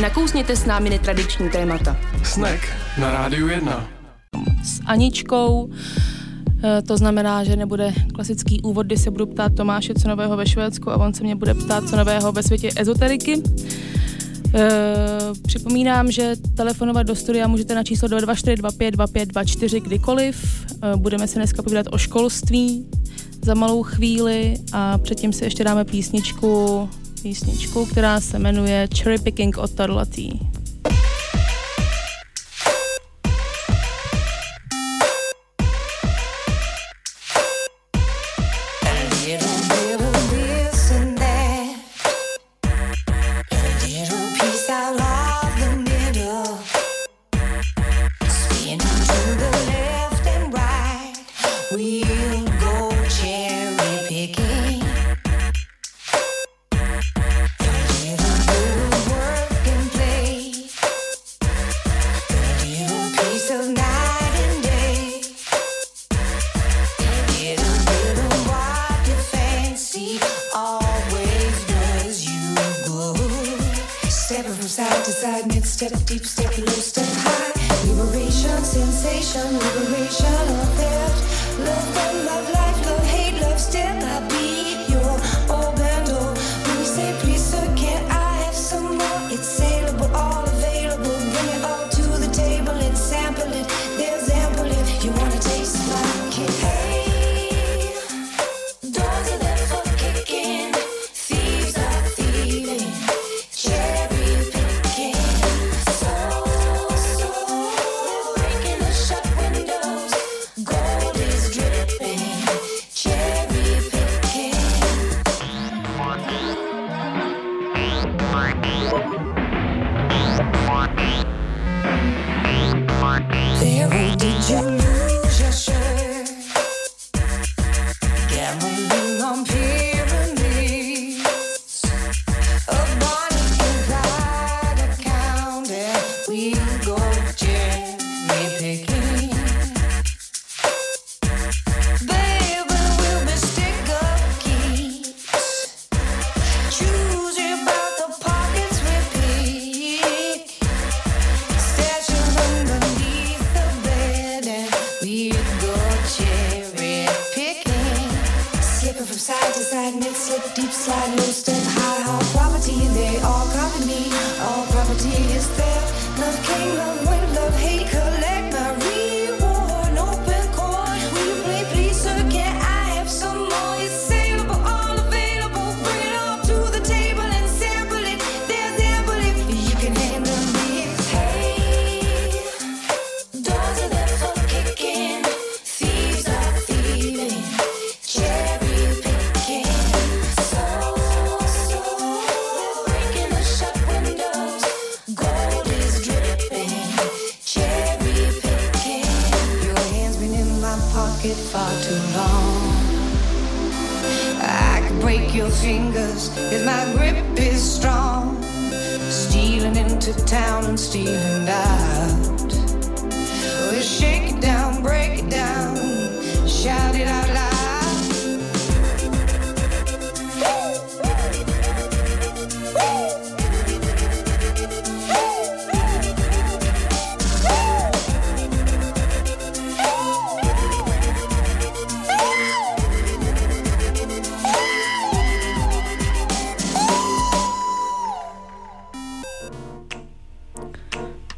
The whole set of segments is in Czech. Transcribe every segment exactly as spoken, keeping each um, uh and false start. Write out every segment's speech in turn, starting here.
Nakousněte s námi netradiční témata. Snack na Rádiu jedna. S Aničkou, to znamená, že nebude klasický úvod, kdy se budu ptát Tomáše, co nového ve Švédsku, a on se mě bude ptát, co nového ve světě ezoteriky. Uh, připomínám, že telefonovat do studia můžete na číslo dva dva čtyři dva pět dva pět dva čtyři kdykoliv. Uh, budeme se dneska povídat o školství za malou chvíli a předtím si ještě dáme písničku, písničku, která se jmenuje Cherry Picking od Tarlatý.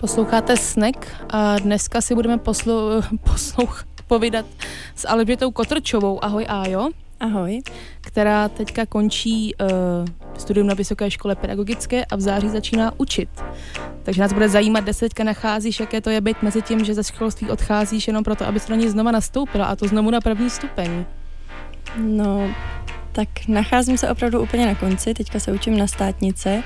Posloucháte Snack a dneska si budeme poslu, poslouchat, povídat s Alžbětou Kotrčovou. Ahoj, Ájo. Ahoj. Která teďka končí uh, studium na Vysoké škole pedagogické a v září začíná učit. Takže nás bude zajímat, kde se teďka nacházíš, jaké to je být mezi tím, že ze školství odcházíš jenom proto, aby se na ní znova nastoupila, a to znovu na první stupeň. No, tak nacházím se opravdu úplně na konci, teďka se učím na státnice.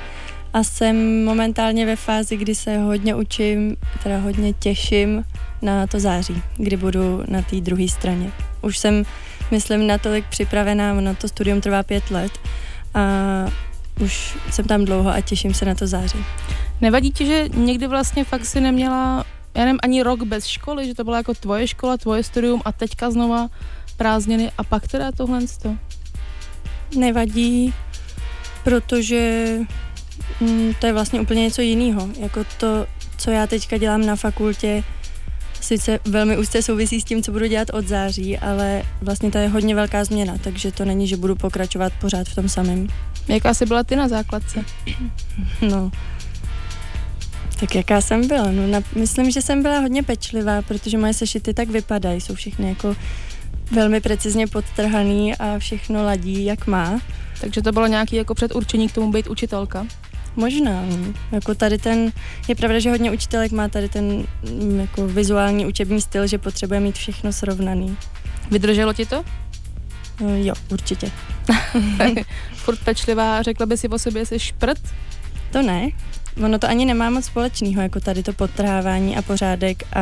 A jsem momentálně ve fázi, kdy se hodně učím, teda hodně těším na to září, kdy budu na té druhé straně. Už jsem, myslím, natolik připravená, ono to studium trvá pět let a už jsem tam dlouho a těším se na to září. Nevadí ti, že někdy vlastně fakt si neměla, já nevím, ani rok bez školy, že to byla jako tvoje škola, tvoje studium a teďka znova prázdniny a pak teda tohle? Nevadí, protože to je vlastně úplně něco jiného. Jako to, co já teďka dělám na fakultě, sice velmi úzce souvisí s tím, co budu dělat od září, ale vlastně to je hodně velká změna, takže to není, že budu pokračovat pořád v tom samém. Jaká jsi byla ty na základce? No, tak jaká jsem byla? No, na, myslím, že jsem byla hodně pečlivá, protože moje sešity tak vypadají, jsou všechny jako velmi precizně podtrhaný a všechno ladí, jak má. Takže to bylo nějaké jako předurčení k tomu být učitelka? Možná. Jako tady ten, je pravda, že hodně učitelek má tady ten jako vizuální učební styl, že potřebuje mít všechno srovnaný. Vydrželo ti to? No, jo, určitě. Furt pečlivá, řekla by si o sobě, jsi šprt? To ne. Ono to ani nemá moc společného, jako tady to podtrhávání a pořádek a,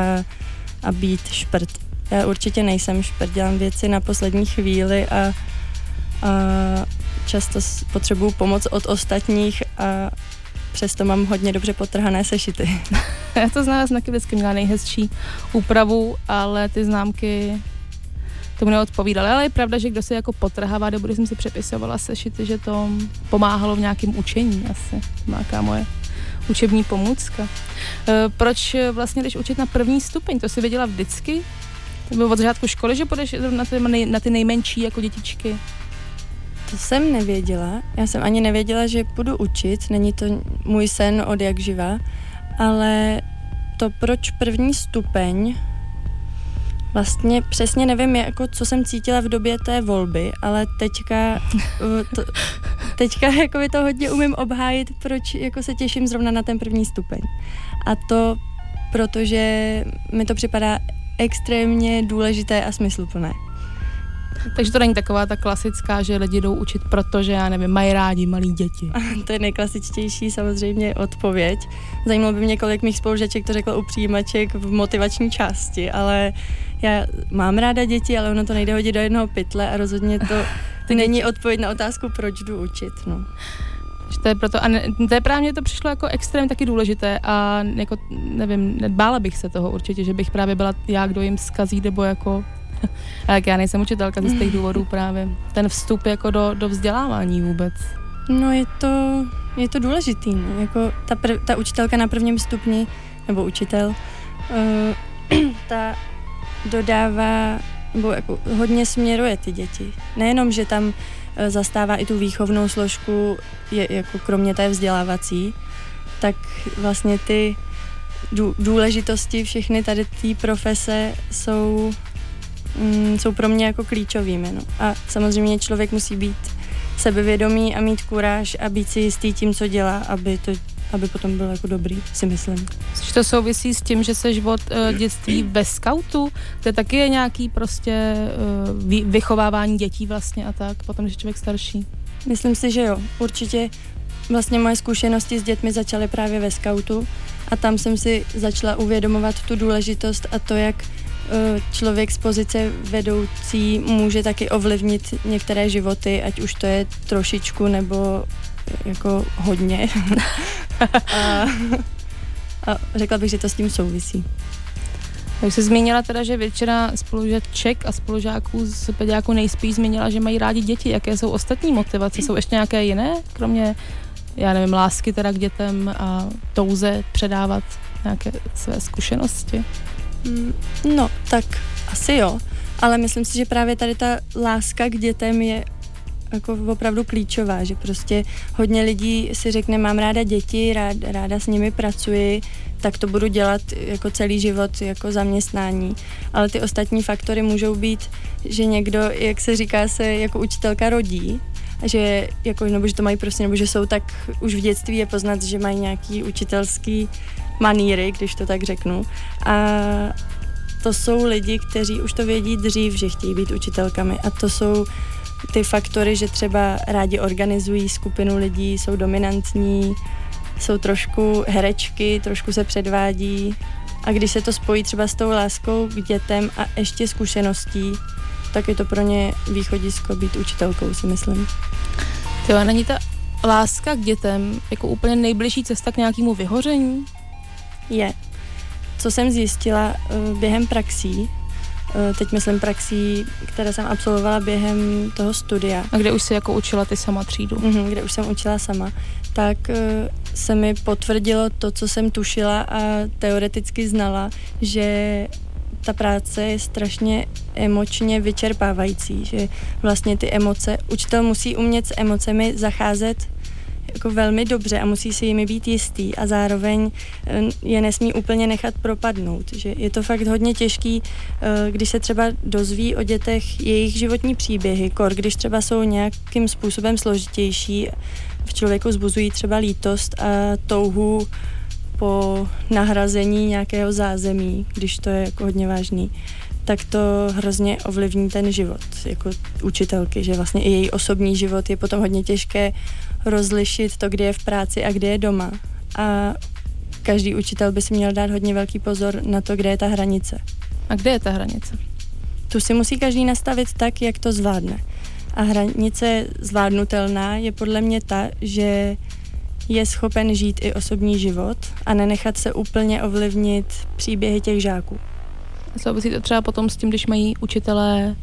a být šprt. Já určitě nejsem šprt, dělám věci na poslední chvíli a, a často potřebuju pomoc od ostatních a přesto mám hodně dobře potrhané sešity. Já to znám, znaky vždycky měla nejhezčí úpravu, ale ty známky tomu neodpovídaly. Ale je pravda, že kdo se jako potrhává, dobrý jsem si přepisovala sešity, že to pomáhalo v nějakém učení asi. To má jaká moje učební pomůcka. Proč vlastně jdeš učit na první stupeň? To jsi věděla vždycky? To bylo od začátku školy, že půjdeš na ty, nej, na ty nejmenší jako dětičky? To jsem nevěděla. Já jsem ani nevěděla, že půjdu učit. Není to můj sen od jak živa. Ale to proč první stupeň, vlastně přesně nevím, jako co jsem cítila v době té volby, ale teďka, to, teďka jako by to hodně umím obhájit, proč jako se těším zrovna na ten první stupeň. A to protože mi to připadá extrémně důležité a smysluplné. Takže to není taková ta klasická, že lidi jdou učit, protože, já nevím, mají rádi malí děti. To je nejklasičtější samozřejmě odpověď. Zajímalo by mě, kolik mých spolužaček to řeklo u přijímaček v motivační části, ale já mám ráda děti, ale ono to nejde hodit do jednoho pytle a rozhodně to není odpověď na otázku, proč jdu učit. No. To je proto, a ne, to je právě, to přišlo jako extrémně taky důležité a jako, nevím, bála bych se toho určitě, že bych právě byla já, kdo jim zkazí, nebo jako, jak já nejsem učitelka ze těch důvodů právě, ten vstup jako do, do vzdělávání vůbec. No je to, je to důležitý, ne? Jako ta, prv, ta učitelka na prvním stupni, nebo učitel, uh, ta dodává, nebo jako hodně směruje ty děti, nejenom, že tam zastává i tu výchovnou složku, je, jako kromě té vzdělávací, tak vlastně ty důležitosti všechny tady té profese jsou, mm, jsou pro mě jako klíčovými. No. A samozřejmě člověk musí být sebevědomý a mít kuráž a být si jistý tím, co dělá, aby to aby potom byl jako dobrý, si myslím. To souvisí s tím, že seš od uh, dětství ve skautu, to je taky nějaký prostě uh, vy, vychovávání dětí vlastně a tak, potom, když je člověk starší. Myslím si, že jo, určitě vlastně moje zkušenosti s dětmi začaly právě ve skautu a tam jsem si začala uvědomovat tu důležitost a to, jak uh, člověk z pozice vedoucí může taky ovlivnit některé životy, ať už to je trošičku nebo jako hodně. a, a řekla bych, že to s tím souvisí. Tak jsi zmínila teda, že většina spolužaček a spolužáků z pediáku nejspíš zmínila, že mají rádi děti. Jaké jsou ostatní motivace? Jsou ještě nějaké jiné? Kromě, já nevím, lásky teda k dětem a touze předávat nějaké své zkušenosti? No, tak asi jo. Ale myslím si, že právě tady ta láska k dětem je jako opravdu klíčová, že prostě hodně lidí si řekne, mám ráda děti, rád, ráda s nimi pracuji, tak to budu dělat jako celý život, jako zaměstnání. Ale ty ostatní faktory můžou být, že někdo, jak se říká, se jako učitelka rodí, že, jako, nebo že to mají prostě, nebo že jsou tak, už v dětství je poznat, že mají nějaký učitelský maníry, když to tak řeknu. A to jsou lidi, kteří už to vědí dřív, že chtějí být učitelkami a to jsou ty faktory, že třeba rádi organizují skupinu lidí, jsou dominantní, jsou trošku herečky, trošku se předvádí a když se to spojí třeba s tou láskou k dětem a ještě zkušeností, tak je to pro ně východisko být učitelkou, si myslím. Tyjo, není ta láska k dětem jako úplně nejbližší cesta k nějakému vyhoření? Je. Co jsem zjistila během praxí, teď myslím praxí, které jsem absolvovala během toho studia. A kde už jsi jako učila ty sama třídu? Mhm, kde už jsem učila sama. Tak se mi potvrdilo to, co jsem tušila a teoreticky znala, že ta práce je strašně emočně vyčerpávající, že vlastně ty emoce, učitel musí umět s emocemi zacházet jako velmi dobře a musí si jimi být jistý a zároveň je nesmí úplně nechat propadnout, že je to fakt hodně těžký, když se třeba dozví o dětech jejich životní příběhy, kor, když třeba jsou nějakým způsobem složitější, v člověku vzbuzují třeba lítost a touhu po nahrazení nějakého zázemí, když to je jako hodně vážný, tak to hrozně ovlivní ten život jako učitelky, že vlastně i její osobní život je potom hodně těžké rozlišit to, kde je v práci a kde je doma. A každý učitel by si měl dát hodně velký pozor na to, kde je ta hranice. A kde je ta hranice? Tu si musí každý nastavit tak, jak to zvládne. A hranice zvládnutelná je podle mě ta, že je schopen žít i osobní život a nenechat se úplně ovlivnit příběhy těch žáků. A souvisí to třeba potom s tím, když mají učitelé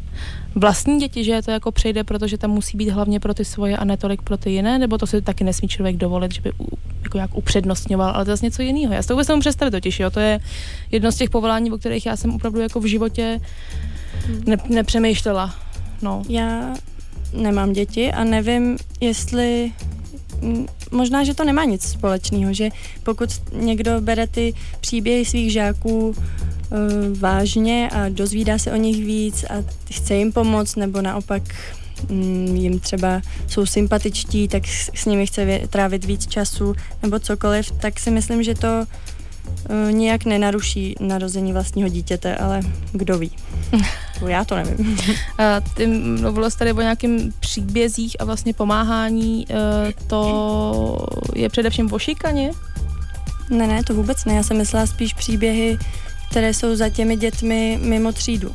vlastní děti, že to jako přejde, protože tam musí být hlavně pro ty svoje a netolik pro ty jiné, nebo to si taky nesmí člověk dovolit, že by u, jako jak upřednostňoval, ale to je něco jiného. Já si to vůbec nemůžu představit totiž, jo? To je jedno z těch povolání, o kterých já jsem opravdu jako v životě ne, nepřemýšlela. No. Já nemám děti a nevím, jestli... Možná, že to nemá nic společného, že pokud někdo bere ty příběhy svých žáků e, vážně a dozvídá se o nich víc a chce jim pomoct, nebo naopak mm, jim třeba jsou sympatičtí, tak s, s nimi chce vě, trávit víc času nebo cokoliv, tak si myslím, že to e, nijak nenaruší narození vlastního dítěte, ale kdo ví. Já to nevím. A ty mluvilo jsi tady o nějakým příbězích a vlastně pomáhání, to je především o šikaně? Ne, ne, to vůbec ne. Já jsem myslela spíš příběhy, které jsou za těmi dětmi mimo třídu.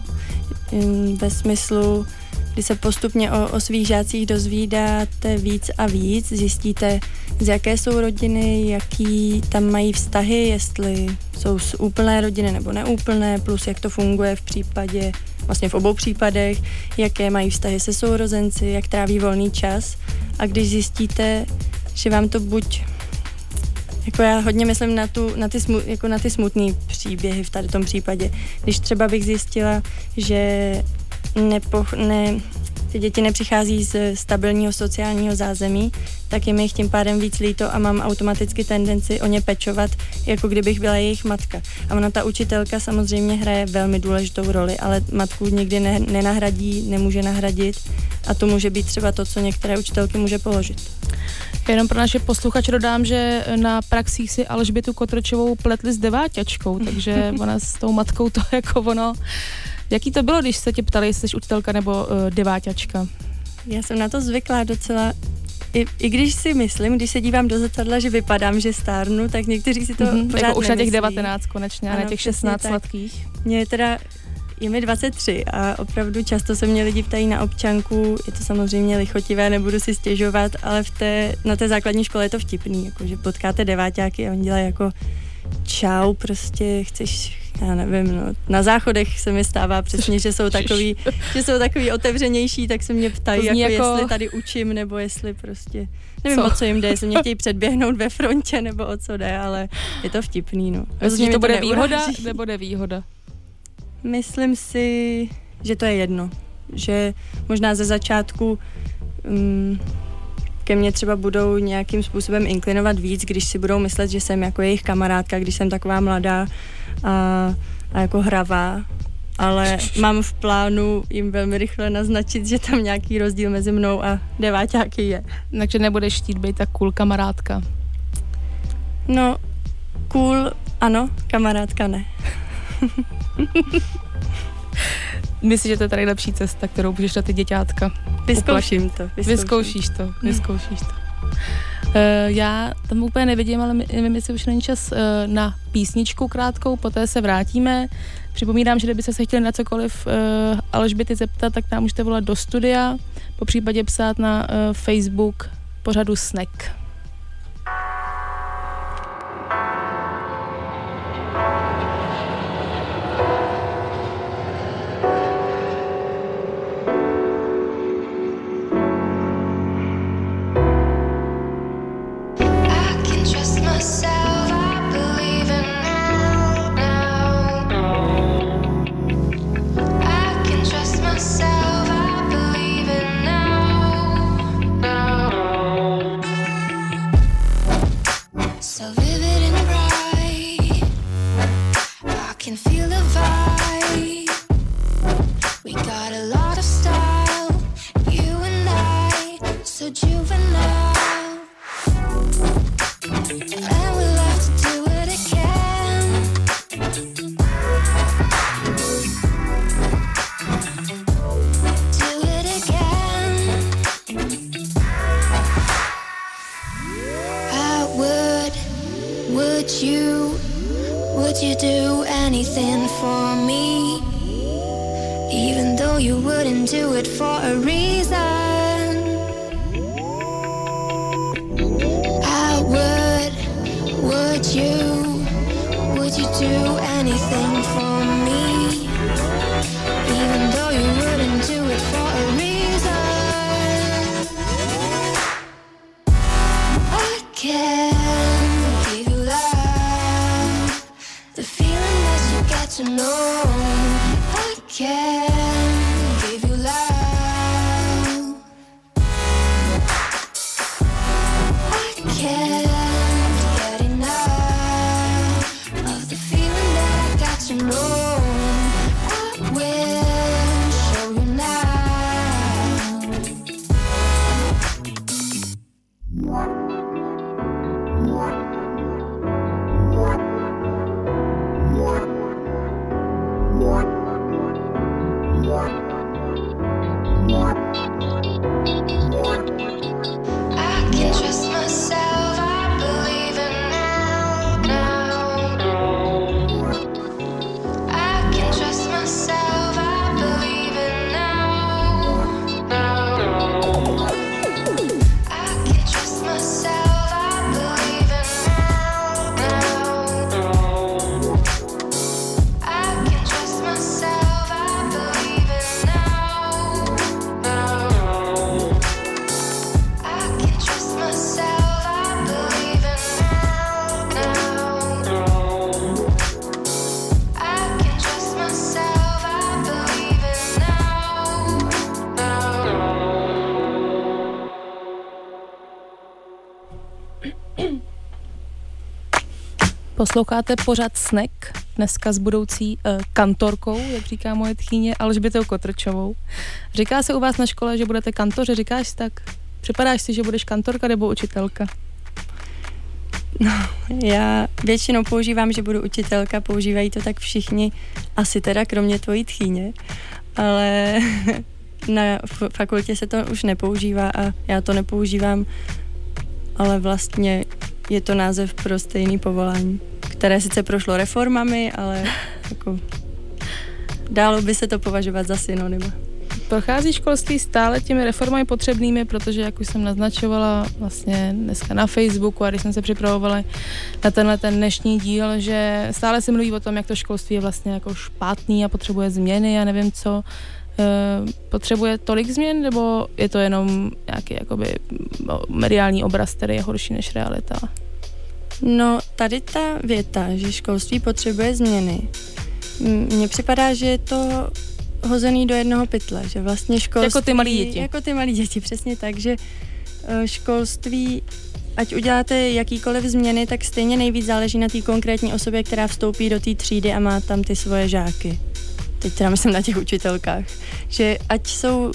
Ve smyslu, kdy se postupně o, o svých žácích dozvídáte víc a víc, zjistíte, z jaké jsou rodiny, jaký tam mají vztahy, jestli jsou z úplné rodiny nebo neúplné, plus jak to funguje v případě, vlastně v obou případech, jaké mají vztahy se sourozenci, jak tráví volný čas. A když zjistíte, že vám to buď, jako já hodně myslím na, tu, na ty, smu, jako na ty smutný příběhy v tady tom případě, když třeba bych zjistila, že nepo, ne, ty děti nepřichází z stabilního sociálního zázemí, tak je mi jich tím pádem víc líto a mám automaticky tendenci o ně pečovat, jako kdybych byla jejich matka. A ona, ta učitelka, samozřejmě hraje velmi důležitou roli, ale matku nikdy ne, nenahradí, nemůže nahradit a to může být třeba to, co některé učitelky může položit. Jenom pro naše posluchače dodám, že na praxích si Alžbětu Kotrčovou pletli s deváťačkou, takže ona s tou matkou to jako ono... Jaký to bylo, když se tě ptali, jestli jsi učitelka nebo uh, deváťačka? Já jsem na to zvyklá docela. I, I když si myslím, když se dívám do zrcadla, že vypadám, že stárnu, tak někteří si to mm-hmm, pořád jako už nemyslí. Na těch devatenáct konečně, ano, a na těch šestnáct sladkých. Mě teda, je mi dvacet tři a opravdu často se mě lidi ptají na občanku, je to samozřejmě lichotivé, nebudu si stěžovat, ale v té, na té základní škole je to vtipný, jako, že potkáte deváťáky a oni dělají jako čau, prostě chceš... Já nevím, no, na záchodech se mi stává přesně, že jsou takový, že jsou takový otevřenější, tak se mě ptají, jako, jako jestli tady učím, nebo jestli prostě, nevím, co? O co jim jde, jestli mě chtějí předběhnout ve frontě, nebo o co jde, ale je to vtipný, no. Myslím, to bude výhoda, nebo nevýhoda? Myslím si, že to je jedno, že možná ze začátku um, ke mně třeba budou nějakým způsobem inklinovat víc, když si budou myslet, že jsem jako jejich kamarádka, když jsem taková mladá, A, a jako hravá, ale mám v plánu jim velmi rychle naznačit, že tam nějaký rozdíl mezi mnou a deváťáky je. Takže nebudeš chtít být tak cool kamarádka? No, cool ano, kamarádka ne. Myslíš, že to je tady lepší cesta, kterou budeš na ty děťátka? Vyzkouším to. Vyzkouším. Vyzkoušíš to, vyzkoušíš to. Já tam úplně nevidím, ale nevím, jestli už není čas na písničku krátkou, poté se vrátíme. Připomínám, že kdybyste se chtěli na cokoliv Alžběty zeptat, tak nám můžete volat do studia, popřípadě psát na Facebook pořadu Snack. can feel the vibe. We got a lot of style, you and I, so juvenile. And we'll have to do it again. Do it again. I would, would you? Would you do anything for me? Even though you wouldn't do it for a reason. I would, would you? Would you do anything for me? Even though you wouldn't do it for a reason. I can to know I can give you love. I can't get enough of the feeling that I got to know. Posloucháte pořad Snack, dneska s budoucí e, kantorkou, jak říká moje tchýně, Alžbětou Kotrčovou. Říká se u vás na škole, že budete kantoři, říkáš tak? Připadáš si, že budeš kantorka nebo učitelka? No, já většinou používám, že budu učitelka, používají to tak všichni, asi teda kromě tvojí tchýně, ale na fakultě se to už nepoužívá a já to nepoužívám, ale vlastně je to název pro stejný povolání, které sice prošlo reformami, ale jako dálo by se to považovat za synonyma. Prochází školství stále těmi reformami potřebnými, protože, jak už jsem naznačovala vlastně dneska na Facebooku a když jsem se připravovala na tenhle ten dnešní díl, že stále se mluví o tom, jak to školství je vlastně jako špatný a potřebuje změny a nevím co. Potřebuje tolik změn, nebo je to jenom nějaký jakoby mediální obraz, který je horší než realita? No, tady ta věta, že školství potřebuje změny. Mně připadá, že je to hozený do jednoho pytle, že vlastně školství... Jako ty malí děti. Jako ty malí děti, přesně tak, že školství, ať uděláte jakýkoliv změny, tak stejně nejvíc záleží na té konkrétní osobě, která vstoupí do té třídy a má tam ty svoje žáky. Teď teda myslím na těch učitelkách, že ať jsou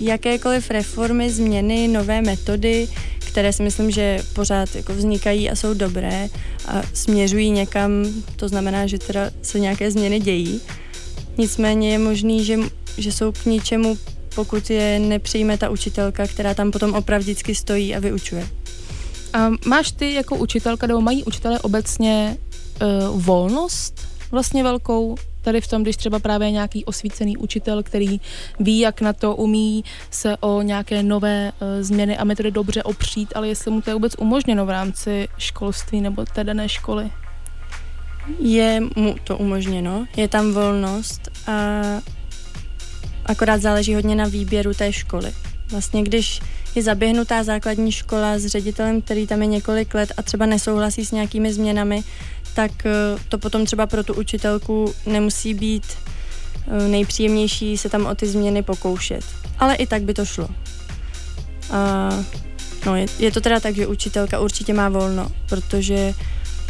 jakékoliv reformy, změny, nové metody, které si myslím, že pořád jako vznikají a jsou dobré a směřují někam, to znamená, že teda se nějaké změny dějí. Nicméně je možný, že, že jsou k ničemu, pokud je nepřijme ta učitelka, která tam potom opravdicky stojí a vyučuje. A máš ty jako učitelka, nebo mají učitelé obecně uh, volnost vlastně velkou? Tady v tom, když třeba právě nějaký osvícený učitel, který ví, jak na to, umí se o nějaké nové e, změny a metody dobře opřít, ale jestli mu to je vůbec umožněno v rámci školství nebo té dané školy? Je mu to umožněno, je tam volnost a akorát záleží hodně na výběru té školy. Vlastně když je zaběhnutá základní škola s ředitelem, který tam je několik let a třeba nesouhlasí s nějakými změnami, tak to potom třeba pro tu učitelku nemusí být nejpříjemnější se tam o ty změny pokoušet. Ale i tak by to šlo. A no, je, je to teda tak, že učitelka určitě má volno, protože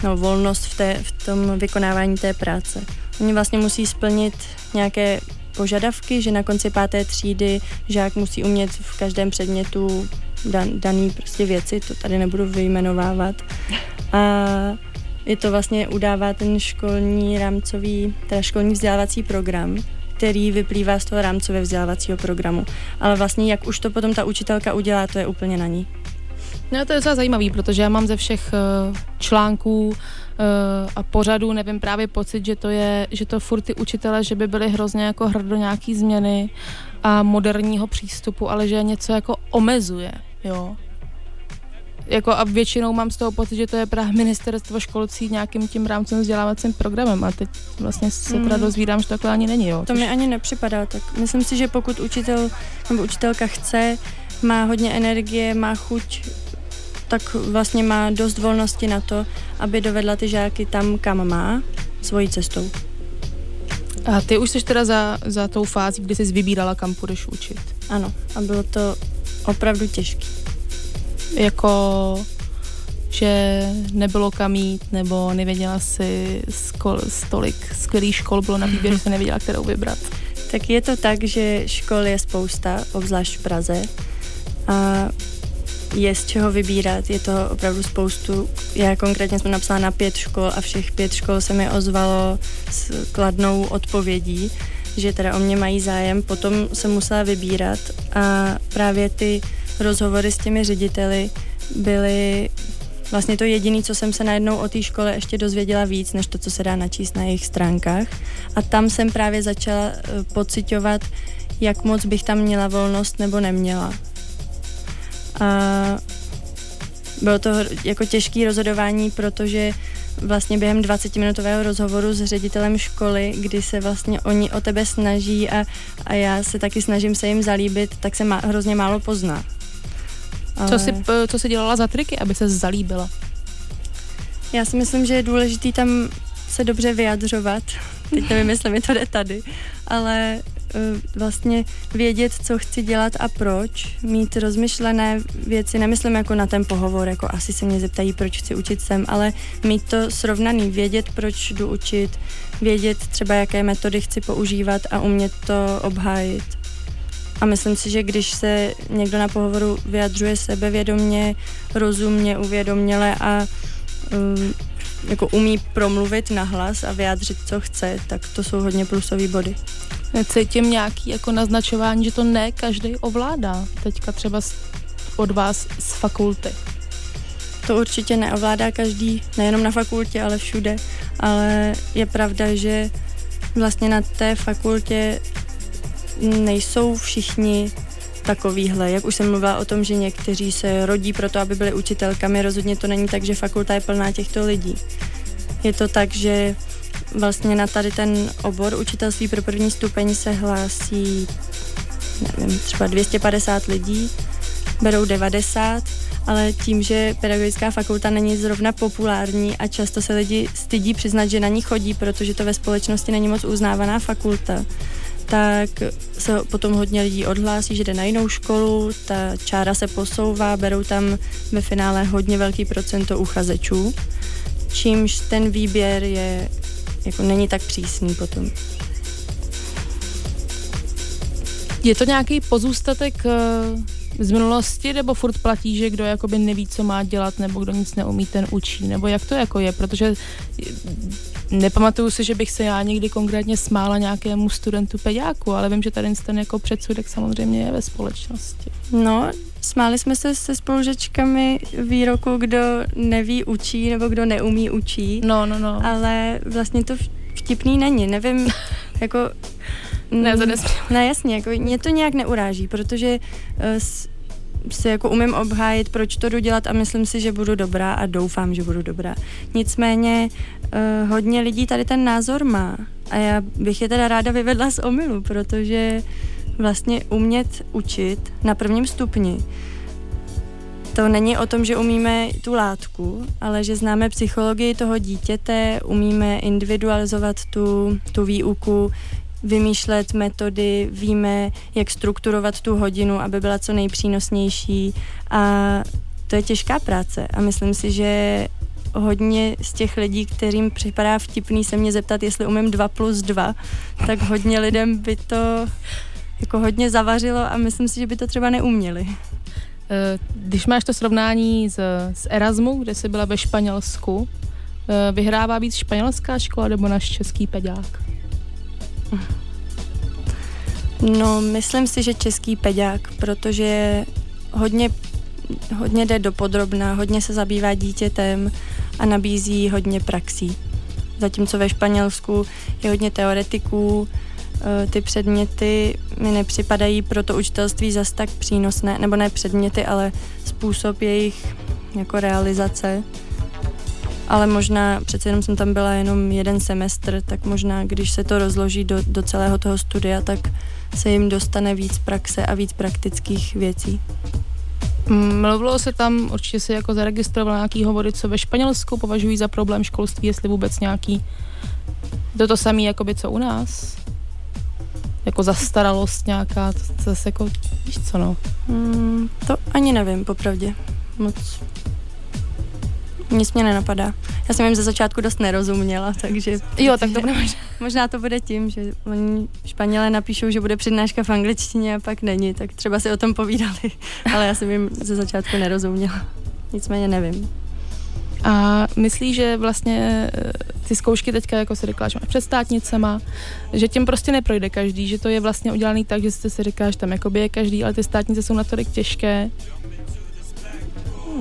no, volnost v, té, v tom vykonávání té práce. Oni vlastně musí splnit nějaké požadavky, že na konci páté třídy žák musí umět v každém předmětu dan, daný prostě věci, to tady nebudu vyjmenovávat. A je to vlastně udává ten školní rámcový, teda školní vzdělávací program, který vyplývá z toho rámcového vzdělávacího programu. Ale vlastně jak už to potom ta učitelka udělá, to je úplně na ní. No to je docela zajímavý, protože já mám ze všech uh, článků uh, a pořadů, nevím, právě pocit, že to je, že to furt ty učitele, že by byly hrozně jako hrdo nějaký změny a moderního přístupu, ale že něco jako omezuje, jo. Jako a většinou mám z toho pocit, že to je právě ministerstvo školství nějakým tím rámcem vzdělávacím programem a teď vlastně se mm. právě dozvídám, že to takhle ani není, jo. To mi ani nepřipadá, tak myslím si, že pokud učitel nebo učitelka chce, má hodně energie, má chuť, tak vlastně má dost volnosti na to, aby dovedla ty žáky tam, kam má, svojí cestou. A ty už jsi teda za, za tou fází, kdy jsi vybírala, kam půjdeš učit. Ano, a bylo to opravdu těžké. Jako, že nebylo kam jít, nebo nevěděla si stolik skvělých škol, bylo na výběr, že se nevěděla, kterou vybrat. Tak je to tak, že škol je spousta, obzvlášť v Praze. A je z čeho vybírat, je to opravdu spoustu. Já konkrétně jsem napsala na pět škol a všech pět škol se mi ozvalo s kladnou odpovědí, že teda o mě mají zájem. Potom jsem musela vybírat a právě ty rozhovory s těmi řediteli byly vlastně to jediné, co jsem se najednou o té škole ještě dozvěděla víc, než to, co se dá načíst na jejich stránkách. A tam jsem právě začala pociťovat, jak moc bych tam měla volnost nebo neměla. A bylo to jako těžké rozhodování, protože vlastně během dvacetiminutového rozhovoru s ředitelem školy, kdy se vlastně oni o tebe snaží a, a já se taky snažím se jim zalíbit, tak se má, hrozně málo pozná. Ale... Co jsi, co jsi dělala za triky, aby se zalíbila? Já si myslím, že je důležité tam se dobře vyjadřovat. Teď nevím, jestli mi to jde tady, ale... vlastně vědět, co chci dělat a proč, mít rozmyšlené věci, nemyslím jako na ten pohovor, jako asi se mě zeptají, proč chci učit sem, ale mít to srovnaný, vědět, proč jdu učit, vědět třeba, jaké metody chci používat a umět to obhájit. A myslím si, že když se někdo na pohovoru vyjadřuje sebevědomně, rozumně, uvědoměle a um, jako umí promluvit nahlas a vyjádřit, co chce, tak to jsou hodně plusové body. Cítím nějaké jako naznačování, že to ne každý ovládá. Teďka třeba od vás z fakulty. To určitě neovládá každý, nejenom na fakultě, ale všude. Ale je pravda, že vlastně na té fakultě nejsou všichni takovýhle. Jak už jsem mluvila o tom, že někteří se rodí proto, aby byli učitelkami, rozhodně to není tak, že fakulta je plná těchto lidí. Je to tak, že vlastně na tady ten obor učitelství pro první stupeň se hlásí, nevím, třeba dvě stě padesát lidí, berou devadesát, ale tím, že pedagogická fakulta není zrovna populární a často se lidi stydí přiznat, že na ní chodí, protože to ve společnosti není moc uznávaná fakulta, tak se potom hodně lidí odhlásí, že jde na jinou školu, ta čára se posouvá, berou tam ve finále hodně velký procento uchazečů, čímž ten výběr je jako není tak přísný potom. Je to nějaký pozůstatek uh, z minulosti, nebo furt platí, že kdo jakoby neví, co má dělat, nebo kdo nic neumí, ten učí, nebo jak to jako je, protože nepamatuju si, že bych se já někdy konkrétně smála nějakému studentu peďáku, ale vím, že tady ten jako předsudek samozřejmě je ve společnosti. No, smáli jsme se se spolužečkami výroku, kdo neví, učí, nebo kdo neumí, učí. No, no, no. Ale vlastně to vtipný není, nevím, jako... ne, to ne, jasně, jako mě to nějak neuráží, protože uh, se jako umím obhájit, proč to jdu dělat a myslím si, že budu dobrá a doufám, že budu dobrá. Nicméně uh, hodně lidí tady ten názor má a já bych je teda ráda vyvedla z omylu, protože... vlastně umět učit na prvním stupni. To není o tom, že umíme tu látku, ale že známe psychologii toho dítěte, umíme individualizovat tu, tu výuku, vymýšlet metody, víme, jak strukturovat tu hodinu, aby byla co nejpřínosnější. A to je těžká práce a myslím si, že hodně z těch lidí, kterým připadá vtipný se mě zeptat, jestli umím dva plus dva, tak hodně lidem by to jako hodně zavařilo a myslím si, že by to třeba neuměli. Když máš to srovnání s, s Erasmu, kde jsi byla ve Španělsku, vyhrává víc španělská škola nebo náš český peďák? No, myslím si, že český peďák, protože hodně, hodně jde dopodrobna, hodně se zabývá dítětem a nabízí hodně praxí. Zatímco ve Španělsku je hodně teoretiků, ty předměty mi nepřipadají pro to učitelství zas tak přínosné, nebo ne předměty, ale způsob jejich jako realizace. Ale možná, přece jenom jsem tam byla jenom jeden semestr, tak možná, když se to rozloží do, do celého toho studia, tak se jim dostane víc praxe a víc praktických věcí. Mluvilo se tam, určitě se jako zaregistroval nějaký hovory, co ve Španělsku považují za problém školství, jestli vůbec nějaký, to to samé, jakoby, co u nás? Jako zastaralost nějaká, to zase jako, víš co, no? Mm, to ani nevím, popravdě, moc. Nic mě nenapadá. Já jsem jim ze začátku dost nerozuměla, takže... Jo, tak to bude možná. Možná to bude tím, že oni Španělé napíšou, že bude přednáška v angličtině a pak není, tak třeba si o tom povídali, ale já jsem jim ze začátku nerozuměla. Nicméně nevím. A myslíš, že vlastně ty zkoušky teďka, jako se řekla, že máš před státnicema, že těm prostě neprojde každý, že to je vlastně udělaný tak, že si říkáš, tam jakoby je každý, ale ty státnice jsou natolik těžké,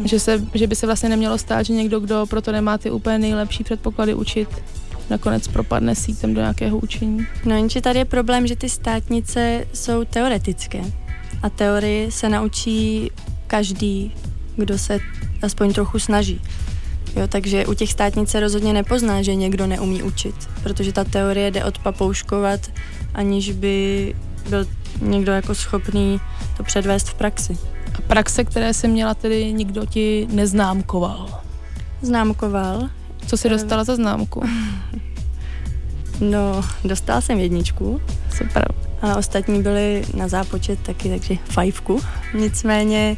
že, se, že by se vlastně nemělo stát, že někdo, kdo proto nemá ty úplně nejlepší předpoklady učit, nakonec propadne sítem do nějakého učení. No jenže tady je problém, že ty státnice jsou teoretické a teorii se naučí každý, kdo se aspoň trochu snaží. Jo, takže u těch státnic se rozhodně nepozná, že někdo neumí učit, protože ta teorie jde odpapouškovat, aniž by byl někdo jako schopný to předvést v praxi. A praxe, které jsi měla, tedy nikdo ti neznámkoval? Známkoval. Co jsi dostala za známku? No, dostala jsem jedničku. Super. A ostatní byly na zápočet taky, takže fajfku. Nicméně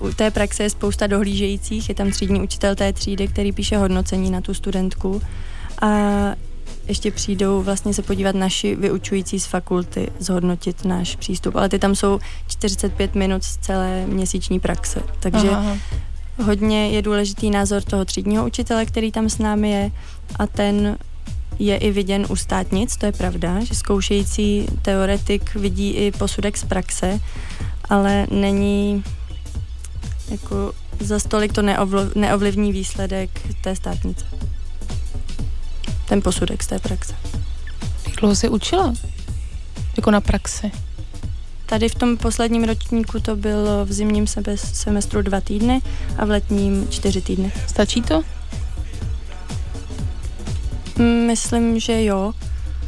uh, u té praxe je spousta dohlížejících, je tam třídní učitel té třídy, který píše hodnocení na tu studentku a ještě přijdou vlastně se podívat naši vyučující z fakulty, zhodnotit náš přístup, ale ty tam jsou čtyřicet pět minut z celé měsíční praxe, takže aha. Hodně je důležitý názor toho třídního učitele, který tam s námi je a ten je i viděn u státnic, to je pravda, že zkoušející teoretik vidí i posudek z praxe, ale není, jako za stolik to neovlivní výsledek té státnice. Ten posudek z té praxe. Jak dlouho jsi učila? Jako na praxi? Tady v tom posledním ročníku to bylo v zimním semestru dva týdny a v letním čtyři týdny. Stačí to? Myslím, že jo.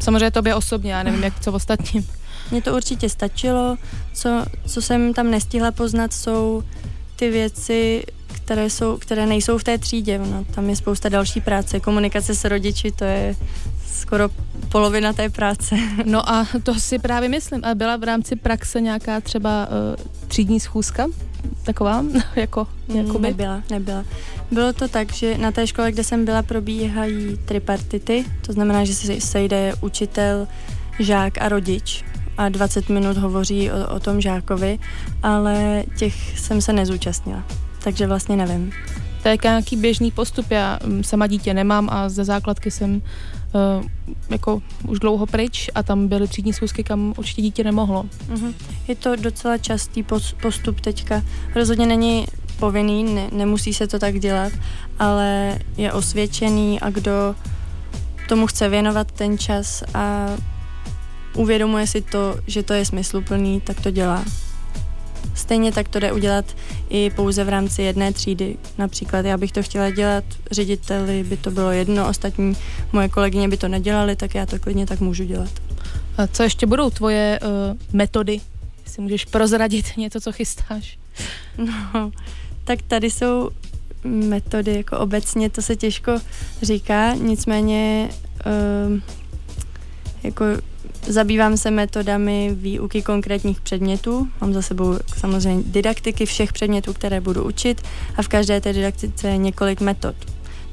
Samozřejmě tobě osobně, já nevím, jak co ostatním. Mně to určitě stačilo. Co, co jsem tam nestihla poznat, jsou ty věci, které, jsou, které nejsou v té třídě. No, tam je spousta další práce. Komunikace s rodiči, to je skoro polovina té práce. No a to si právě myslím. A byla v rámci praxe nějaká třeba uh, třídní schůzka? Taková? jako, jakoby? Nebyla, nebyla. Bylo to tak, že na té škole, kde jsem byla, probíhají tripartity. To znamená, že se sejde učitel, žák a rodič a dvacet minut hovoří o, o tom žákovi, ale těch jsem se nezúčastnila. Takže vlastně nevím. To je nějaký běžný postup. Já sama dítě nemám a ze základky jsem uh, jako už dlouho pryč a tam byly třídní schůzky, kam určitě dítě nemohlo. Uh-huh. Je to docela častý postup teďka. Rozhodně není povinný, ne, nemusí se to tak dělat, ale je osvědčený a kdo tomu chce věnovat ten čas a uvědomuje si to, že to je smysluplný, tak to dělá. Stejně tak to jde udělat i pouze v rámci jedné třídy. Například já bych to chtěla dělat, řediteli by to bylo jedno, ostatní moje kolegyně by to nedělali, tak já to klidně tak můžu dělat. A co ještě budou tvoje uh, metody? Si můžeš prozradit něco, co chystáš? No, tak tady jsou metody, jako obecně to se těžko říká, nicméně uh, jako... Zabývám se metodami výuky konkrétních předmětů. Mám za sebou samozřejmě didaktiky všech předmětů, které budu učit a v každé té didaktice je několik metod.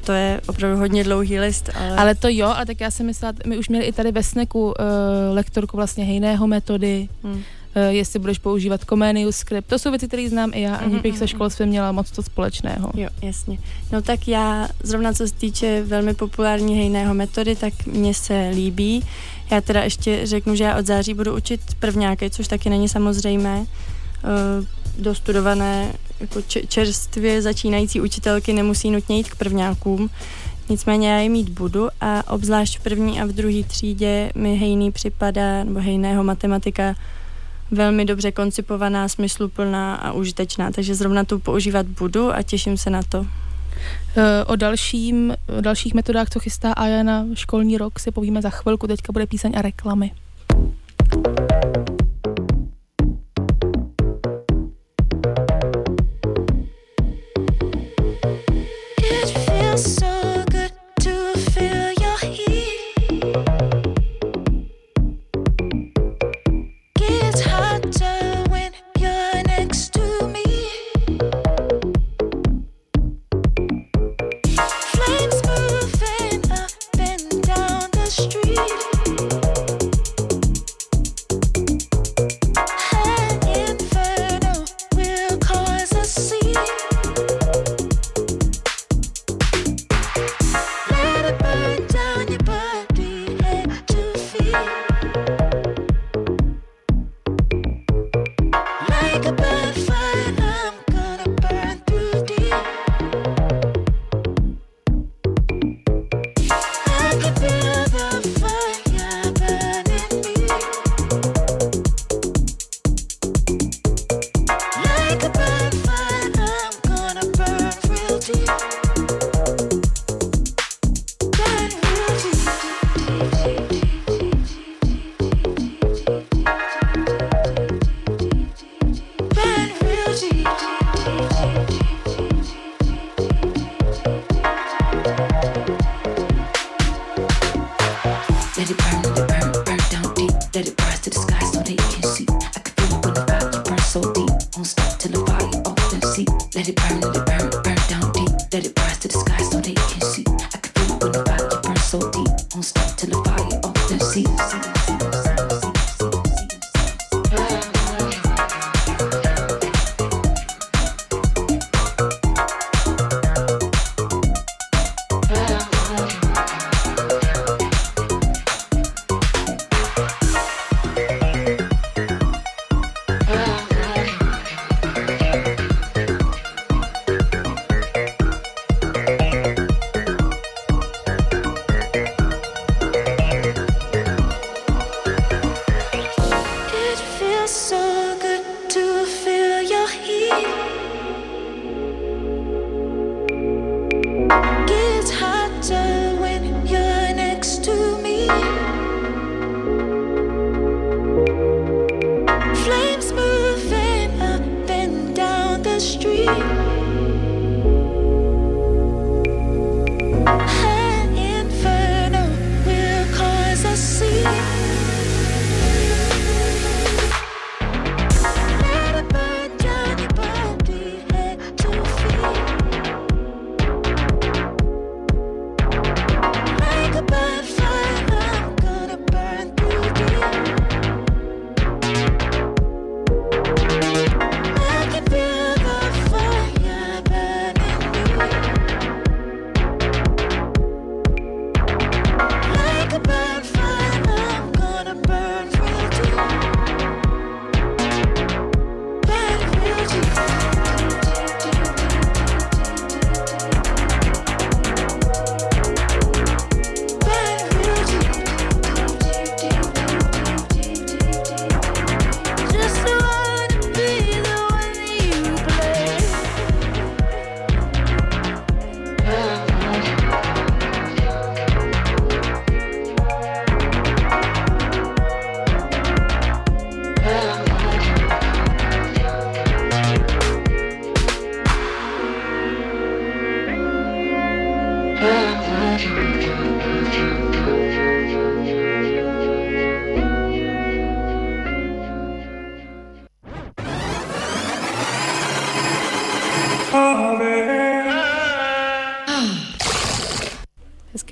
to je opravdu hodně dlouhý list. Ale, ale to jo, a tak já jsem myslela, my už měli i tady ve Sneku uh, lektorku vlastně Hejného metody, hmm. uh, jestli budeš používat Comenius Script, to jsou věci, které znám i já, ani bych se školstvím měla moc to společného. Jo, jasně. No tak já zrovna co se týče velmi populární Hejného metody, tak mně se líbí. Já teda ještě řeknu, že já od září budu učit prvňáky, což taky není samozřejmé, uh, dostudované jako čerstvě začínající učitelky nemusí nutně jít k prvňákům, nicméně já je mít budu a obzvlášť v první a v druhé třídě mi Hejný připadá, nebo Hejného matematika, velmi dobře koncipovaná, smysluplná a užitečná, takže zrovna tu používat budu a těším se na to. O, dalším, o dalších metodách, co chystá Aja na školní rok, si povíme za chvilku, teďka bude píseň a reklamy.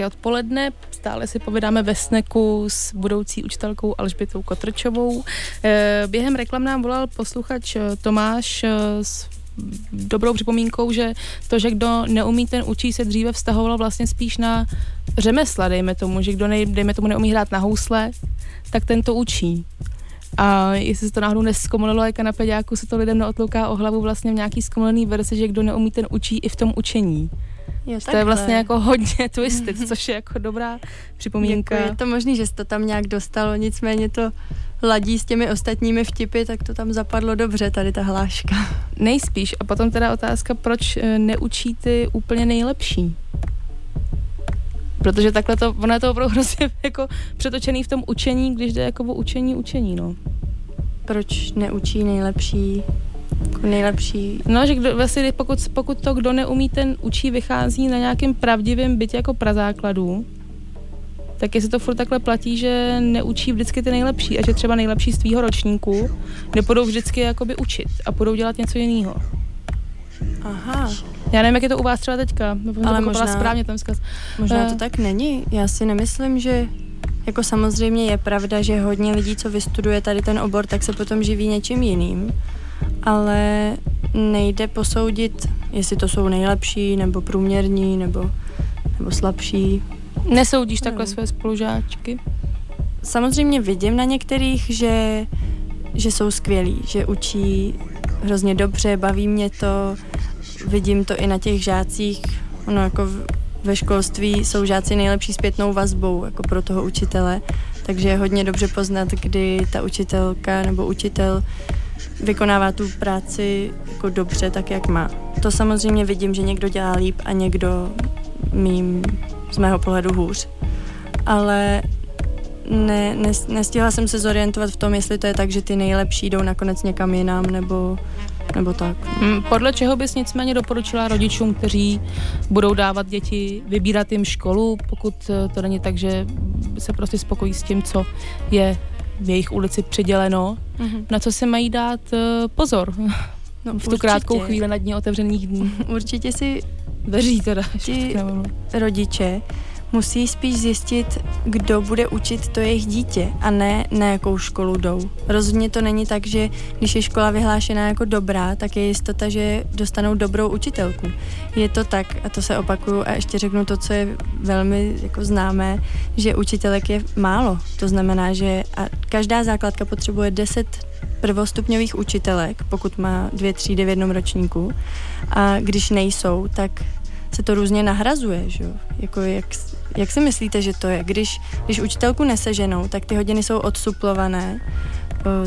hezké odpoledne. Stále si povídáme ve sneku s budoucí učitelkou Alžbětou Kotrčovou. Během reklam nám volal posluchač Tomáš s dobrou připomínkou, že to, že kdo neumí, ten učí, se dříve vztahovalo vlastně spíš na řemesla, dejme tomu, že kdo nej, dejme tomu neumí hrát na housle, tak ten to učí. A jestli se to náhodou neskomolilo, jak na peďáku se to lidem neotlouká o hlavu vlastně v nějaký zkomolený verzi, že kdo neumí, ten učí i v tom učení. Jo, to je vlastně jako hodně twisted, což je jako dobrá připomínka. Děkuji. Je to možný, že jsi to tam nějak dostalo, nicméně to ladí s těmi ostatními vtipy, tak to tam zapadlo dobře, tady ta hláška. Nejspíš. A potom teda otázka, proč neučí ty úplně nejlepší? Protože takhle to, ono je to opravdu hrozně jako přetočený v tom učení, když jde jako o učení, učení, no. Proč neučí nejlepší? Nejlepší. No, že kdo, vlastně pokud, pokud to, kdo neumí, ten učí, vychází na nějakým pravdivým bytě jako prazákladu, tak jestli to furt takhle platí, že neučí vždycky ty nejlepší a že třeba nejlepší z tvýho ročníku nepůjdou vždycky jakoby učit a půjdou dělat něco jiného. Aha. Já nevím, jak je to u vás třeba teďka. Ale možná, správně ten vzkaz. Možná uh, to tak není. Já si nemyslím, že jako samozřejmě je pravda, že hodně lidí, co vystuduje tady ten obor, tak se potom živí něčím jiným. Ale nejde posoudit, jestli to jsou nejlepší, nebo průměrní, nebo, nebo slabší. Nesoudíš takhle své spolužáčky? Samozřejmě vidím na některých, že, že jsou skvělí, že učí hrozně dobře, baví mě to. Vidím to i na těch žácích. Ono jako ve školství jsou žáci nejlepší zpětnou vazbou jako pro toho učitele, takže je hodně dobře poznat, kdy ta učitelka nebo učitel vykonává tu práci jako dobře, tak jak má. To samozřejmě vidím, že někdo dělá líp a někdo mým, z mého pohledu hůř. Ale ne, ne, nestihla jsem se zorientovat v tom, jestli to je tak, že ty nejlepší jdou nakonec někam jinam, nebo, nebo tak. Podle čeho bys nicméně doporučila rodičům, kteří budou dávat děti, vybírat jim školu, pokud to není tak, že se prostě spokojí s tím, co je v jejich ulici přiděleno, mm-hmm. na co se mají dát pozor no, v určitě. Tu krátkou chvíli na dně otevřených dní. Určitě si veří teda, ti rodiče musí spíš zjistit, kdo bude učit to jejich dítě a ne na jakou školu jdou. Rozhodně to není tak, že když je škola vyhlášená jako dobrá, tak je jistota, že dostanou dobrou učitelku. Je to tak, a to se opakuju a ještě řeknu to, co je velmi jako známé, že učitelek je málo. To znamená, že a každá základka potřebuje deset prvostupňových učitelek, pokud má dvě třídy v jednom ročníku. A když nejsou, tak se to různě nahrazuje, že jo? Jako jak, jak si myslíte, že to je? Když, když učitelku neseženou, tak ty hodiny jsou odsuplované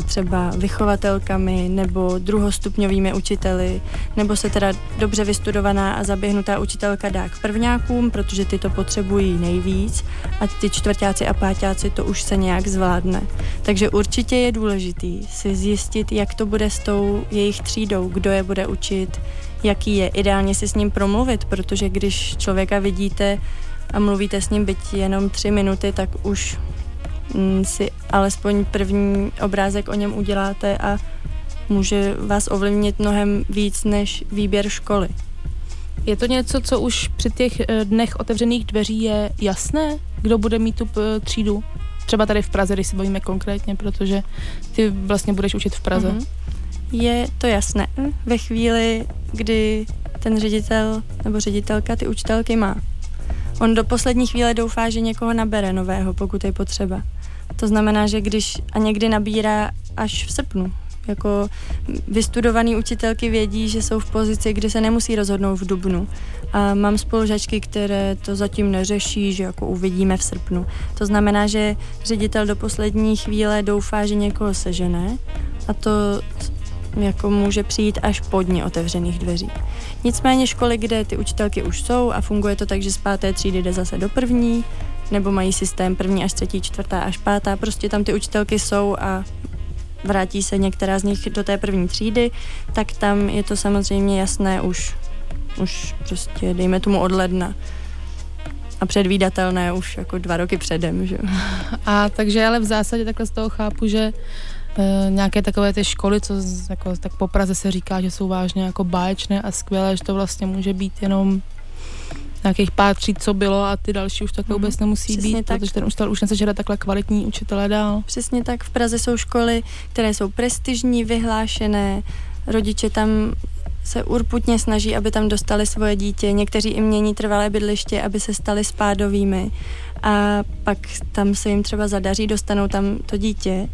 třeba vychovatelkami nebo druhostupňovými učiteli, nebo se teda dobře vystudovaná a zaběhnutá učitelka dá k prvňákům, protože ty to potřebují nejvíc a ty čtvrťáci a páťáci to už se nějak zvládne. Takže určitě je důležitý si zjistit, jak to bude s tou jejich třídou, kdo je bude učit, jaký je. Ideálně si s ním promluvit, protože když člověka vidíte a mluvíte s ním byť jenom tři minuty, tak už si alespoň první obrázek o něm uděláte a může vás ovlivnit mnohem víc než výběr školy. Je to něco, co už při těch dnech otevřených dveří je jasné, kdo bude mít tu třídu? Třeba tady v Praze, když se bavíme konkrétně, protože ty vlastně budeš učit v Praze. Mm-hmm. Je to jasné ve chvíli, kdy ten ředitel nebo ředitelka ty učitelky má. On do poslední chvíle doufá, že někoho nabere nového, pokud je potřeba. To znamená, že když a někdy nabírá až v srpnu. Jako vystudovaný učitelky vědí, že jsou v pozici, kdy se nemusí rozhodnout v dubnu. A mám spolužačky, které to zatím neřeší, že jako uvidíme v srpnu. To znamená, že ředitel do poslední chvíle doufá, že někoho sežene a to jako může přijít až po dni otevřených dveří. Nicméně školy, kde ty učitelky už jsou a funguje to tak, že z páté třídy jde zase do první, nebo mají systém první až třetí, čtvrtá až pátá, prostě tam ty učitelky jsou a vrátí se některá z nich do té první třídy, tak tam je to samozřejmě jasné už, už prostě dejme tomu od ledna. A předvídatelné už jako dva roky předem, že? A takže ale v zásadě takhle z toho chápu, že E, nějaké takové ty školy, co z, jako, tak po Praze se říká, že jsou vážně jako báječné a skvělé, že to vlastně může být jenom nějakých pár tříd, co bylo, a ty další už takhle mm. vůbec nemusí Přesně být, tak. protože ten učitel už nesežere takhle kvalitní učitele dál. Přesně tak, v Praze jsou školy, které jsou prestižní, vyhlášené, rodiče tam se urputně snaží, aby tam dostali svoje dítě, někteří i mění trvalé bydliště, aby se stali spádovými, a pak tam se jim třeba zadaří, dostanou tam to dítě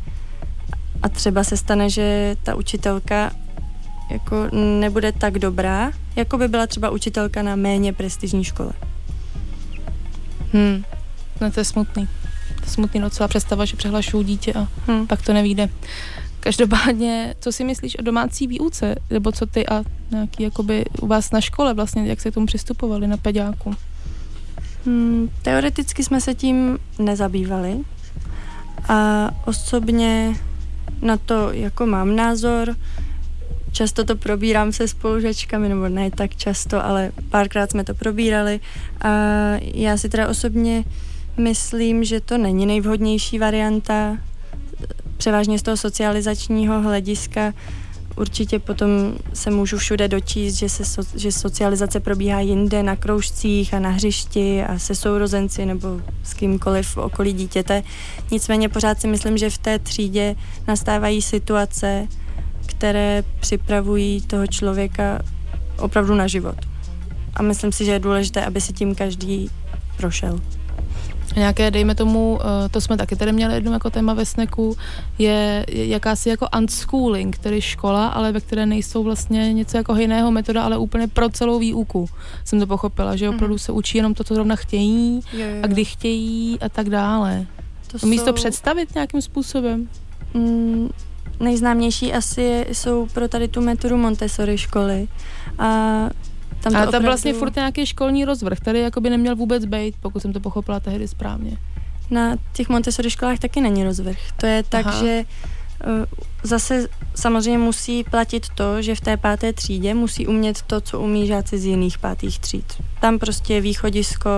a třeba se stane, že ta učitelka jako nebude tak dobrá, jako by byla třeba učitelka na méně prestižní škole. Hmm, no to je smutný. To je smutný docela představa, že přehlašují dítě a hmm. pak to nevyjde. Každopádně, co si myslíš o domácí výuce? Nebo co ty a nějaký, jakoby, u vás na škole vlastně, jak se k tomu přistupovali na peďáku? Hmm, teoreticky jsme se tím nezabývali a osobně na to jako mám názor. Často to probírám se spolužačkami, nebo ne tak často, ale párkrát jsme to probírali a já si teda osobně myslím, že to není nejvhodnější varianta, převážně z toho socializačního hlediska. Určitě potom se můžu všude dočíst, že, se so, že socializace probíhá jinde, na kroužcích a na hřišti a se sourozenci nebo s kýmkoliv v okolí dítěte. Nicméně pořád si myslím, že v té třídě nastávají situace, které připravují toho člověka opravdu na život. A myslím si, že je důležité, aby si tím každý prošel. Nějaké, dejme tomu, to jsme taky tady měli jednou jako téma ve sneku, je jakási jako unschooling, tedy škola, ale ve které nejsou vlastně něco jako Hejného metoda, ale úplně pro celou výuku. Jsem to pochopila, že opravdu se učí jenom to, co zrovna chtějí jo, jo, jo. a kdy chtějí a tak dále. To umíš jsou... to představit nějakým způsobem? Mm. Nejznámější asi jsou pro tady tu metodu Montessori školy. A tam, a tam opravdu... vlastně furt nějaký školní rozvrh, tady jakoby neměl vůbec být, pokud jsem to pochopila tehdy správně. Na těch Montessori školách taky není rozvrh. To je tak, Aha. že zase samozřejmě musí platit to, že v té páté třídě musí umět to, co umí žáci z jiných pátých tříd. Tam prostě je východisko,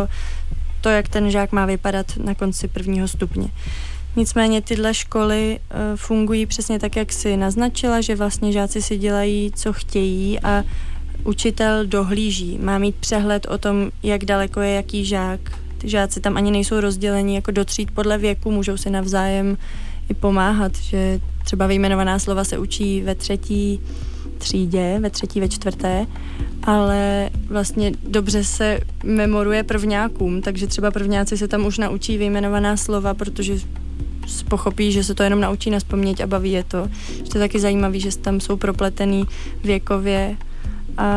to, jak ten žák má vypadat na konci prvního stupně. Nicméně tyhle školy uh, fungují přesně tak, jak si naznačila, že vlastně žáci si dělají, co chtějí a učitel dohlíží. Má mít přehled o tom, jak daleko je jaký žák. Ty žáci tam ani nejsou rozděleni jako do tříd podle věku, můžou si navzájem i pomáhat, že třeba vyjmenovaná slova se učí ve třetí třídě, ve třetí, ve čtvrté, ale vlastně dobře se memoruje prvňákům, takže třeba prvňáci se tam už naučí vyjmenovaná slova, protože pochopí, že se to jenom naučí nazpaměť a baví je to. Že to je taky zajímavé, že tam jsou propletený věkově. A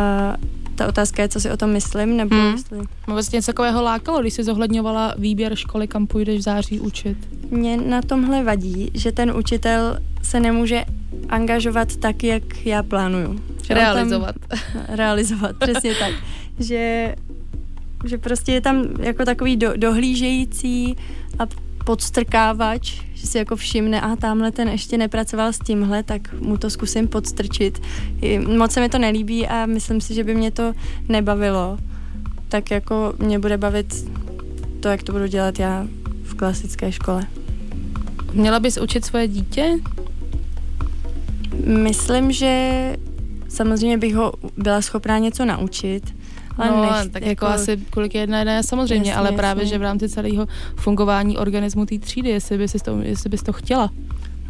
ta otázka je, co si o tom myslím, nebo hmm. jestli... No vlastně něco takového lákalo, když jsi zohledňovala výběr školy, kam půjdeš v září učit. Mě na tomhle vadí, že ten učitel se nemůže angažovat tak, jak já plánuju. Že realizovat. Realizovat, přesně tak. Že, že prostě je tam jako takový do, dohlížející a podstrkávač, že si jako všimne, a tamhle ten ještě nepracoval s tímhle, tak mu to zkusím podstrčit. Moc se mi to nelíbí a myslím si, že by mě to nebavilo. Tak jako mě bude bavit to, jak to budu dělat já v klasické škole. Měla bys učit svoje dítě? Myslím, že samozřejmě bych ho byla schopná něco naučit. No, nech, tak jako, jako asi kolik je jedna jedna, samozřejmě, jasný, ale právě, jasný. Že v rámci celého fungování organismu té třídy, jestli bys to, jestli bys to chtěla.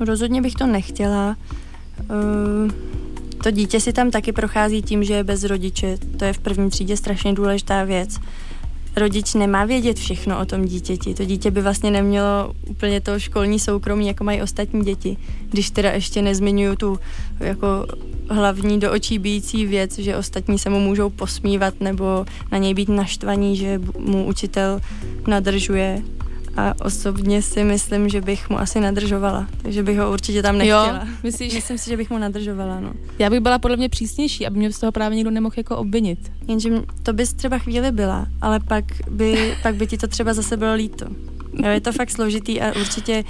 No, rozhodně bych to nechtěla. Uh, to dítě si tam taky prochází tím, že je bez rodiče. To je v první třídě strašně důležitá věc. Rodič nemá vědět všechno o tom dítěti. To dítě by vlastně nemělo úplně to školní soukromí, jako mají ostatní děti. Když teda ještě nezmiňuju tu jako hlavní do očí bijící věc, že ostatní se mu můžou posmívat nebo na něj být naštvaní, že mu učitel nadržuje. A osobně si myslím, že bych mu asi nadržovala, takže bych ho určitě tam nechtěla. Jo, myslíš? Myslím si, že bych mu nadržovala, no. Já bych byla podle mě přísnější, aby mě z toho právě nikdo nemohl jako obvinit. Jenže to bys třeba chvíli byla, ale pak by, pak by ti to třeba zase bylo líto. Jo, je to fakt složitý a určitě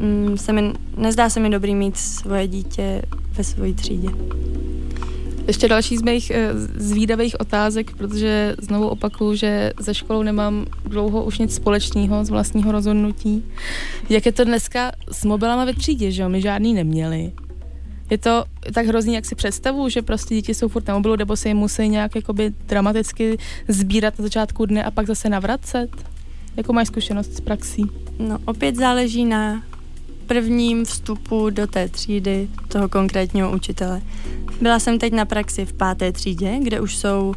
mm, se mi, nezdá se mi dobrý mít svoje dítě ve svojí třídě. Ještě další z mých zvídavých otázek, protože znovu opakuju, že se školou nemám dlouho už nic společného z vlastního rozhodnutí. Jak je to dneska s mobilama ve třídě, že jo? My žádný neměli. je to tak hrozný, jak si představu, že prostě děti jsou furt na mobilu, nebo se jim musí nějak jakoby dramaticky sbírat na začátku dne a pak zase navracet? Jakou máš zkušenost s praxí? No, opět záleží na prvním vstupu do té třídy toho konkrétního učitele. Byla jsem teď na praxi v páté třídě, kde už jsou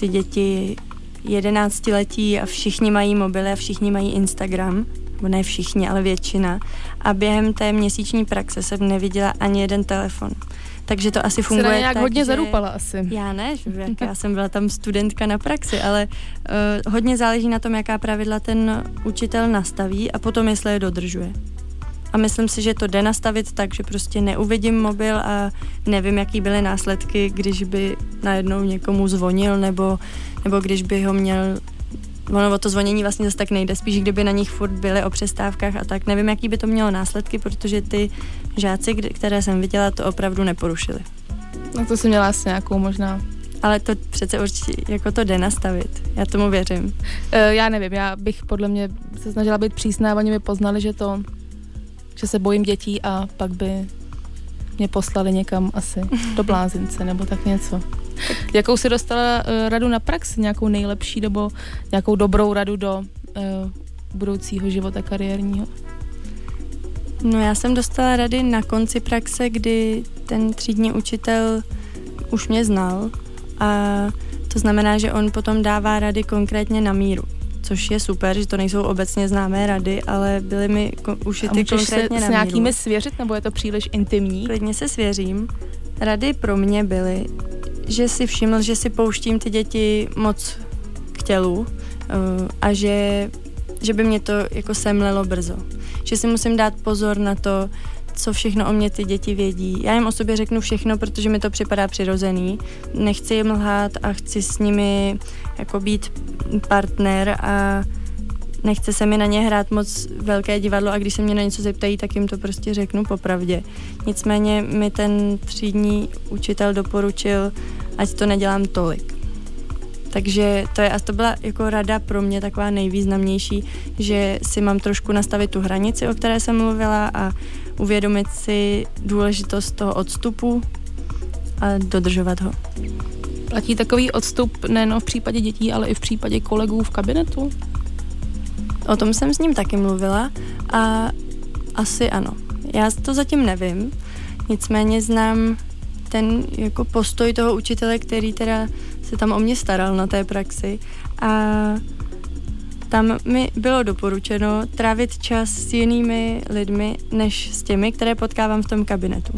ty děti jedenáctiletí a všichni mají mobily a všichni mají Instagram. Ne všichni, ale většina. A během té měsíční praxe jsem neviděla ani jeden telefon. Takže to asi funguje tak, nějak hodně že... zarupala asi. Já ne, že já jsem byla tam studentka na praxi, ale uh, hodně záleží na tom, jaká pravidla ten učitel nastaví a potom, jestli je dodržuje. A myslím si, že to jde nastavit tak, že prostě neuvidím mobil a nevím, jaký byly následky, když by najednou někomu zvonil nebo, nebo když by ho měl. Ono o to zvonění vlastně zase tak nejde, spíš kdyby na nich furt byly o přestávkách a tak. Nevím, jaký by to mělo následky, protože ty žáci, které jsem viděla, to opravdu neporušili. No to jsem měla asi nějakou možná. Ale to přece určitě, jako to jde nastavit. Já tomu věřím. E, já nevím, já bych podle mě se snažila být přísná, oni mi poznali, že to, že se bojím dětí a pak by mě poslali někam asi do blázince nebo tak něco. Tak. Jakou jsi dostala uh, radu na praxi? Nějakou nejlepší nebo nějakou dobrou radu do uh, budoucího života kariérního? No já jsem dostala rady na konci praxe, kdy ten třídní učitel už mě znal a to znamená, že on potom dává rady konkrétně na míru, což je super, že to nejsou obecně známé rady, ale byly mi ko- ušity konkrétně na míru. A můžeš se s nějakými svěřit, nebo je to příliš intimní? Klidně se svěřím. Rady pro mě byly, že si všiml, že si pouštím ty děti moc k tělu a že, že by mě to jako semlelo brzo. Že si musím dát pozor na to, co všechno o mě ty děti vědí. Já jim o sobě řeknu všechno, protože mi to připadá přirozený. Nechci jim lhát a chci s nimi jako být partner a nechce se mi na ně hrát moc velké divadlo a když se mě na něco zeptají, tak jim to prostě řeknu popravdě. Nicméně mi ten třídní učitel doporučil, ať to nedělám tolik. Takže to je, a to byla jako rada pro mě taková nejvýznamnější, že si mám trošku nastavit tu hranici, o které jsem mluvila a uvědomit si důležitost toho odstupu a dodržovat ho. Platí takový odstup nejen v případě dětí, ale i v případě kolegů v kabinetu? O tom jsem s ním taky mluvila a asi ano. Já to zatím nevím, nicméně znám ten jako postoj toho učitele, který teda se tam o mě staral na té praxi a tam mi bylo doporučeno trávit čas s jinými lidmi než s těmi, které potkávám v tom kabinetu.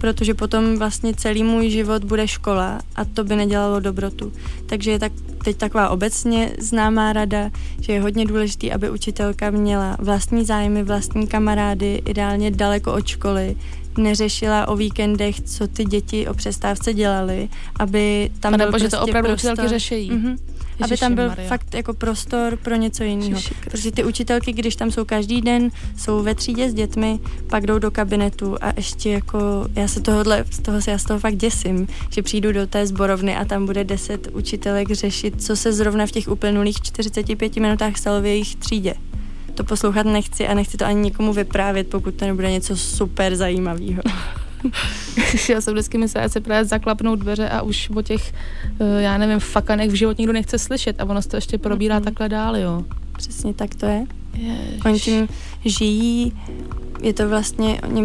Protože potom vlastně celý můj život bude škola a to by nedělalo dobrotu. Takže je tak, teď taková obecně známá rada, že je hodně důležitý, aby učitelka měla vlastní zájmy, vlastní kamarády, ideálně daleko od školy, neřešila o víkendech, co ty děti o přestávce dělaly, aby tam byl prostě prostor. Nebo že to opravdu učitelky řešejí. Mm-hmm. Aby tam byl Maria. Fakt jako prostor pro něco jiného. Protože ty učitelky, když tam jsou každý den, jsou ve třídě s dětmi, pak jdou do kabinetu a ještě jako, já se tohodle, toho, já z toho fakt děsím, že přijdu do té sborovny a tam bude deset učitelek řešit, co se zrovna v těch uplynulých čtyřiceti pěti minutách stalo v jejich třídě. To poslouchat nechci a nechci to ani nikomu vyprávět, pokud to nebude něco super zajímavého. Já jsem vždycky myslela, že se právě zaklapnou dveře a už o těch, já nevím, fakanech v život nikdo nechce slyšet a ono se to ještě probírá mm-hmm. takhle dál, jo. Přesně tak to je. Jež. Oni tím žijí, je to vlastně, oni,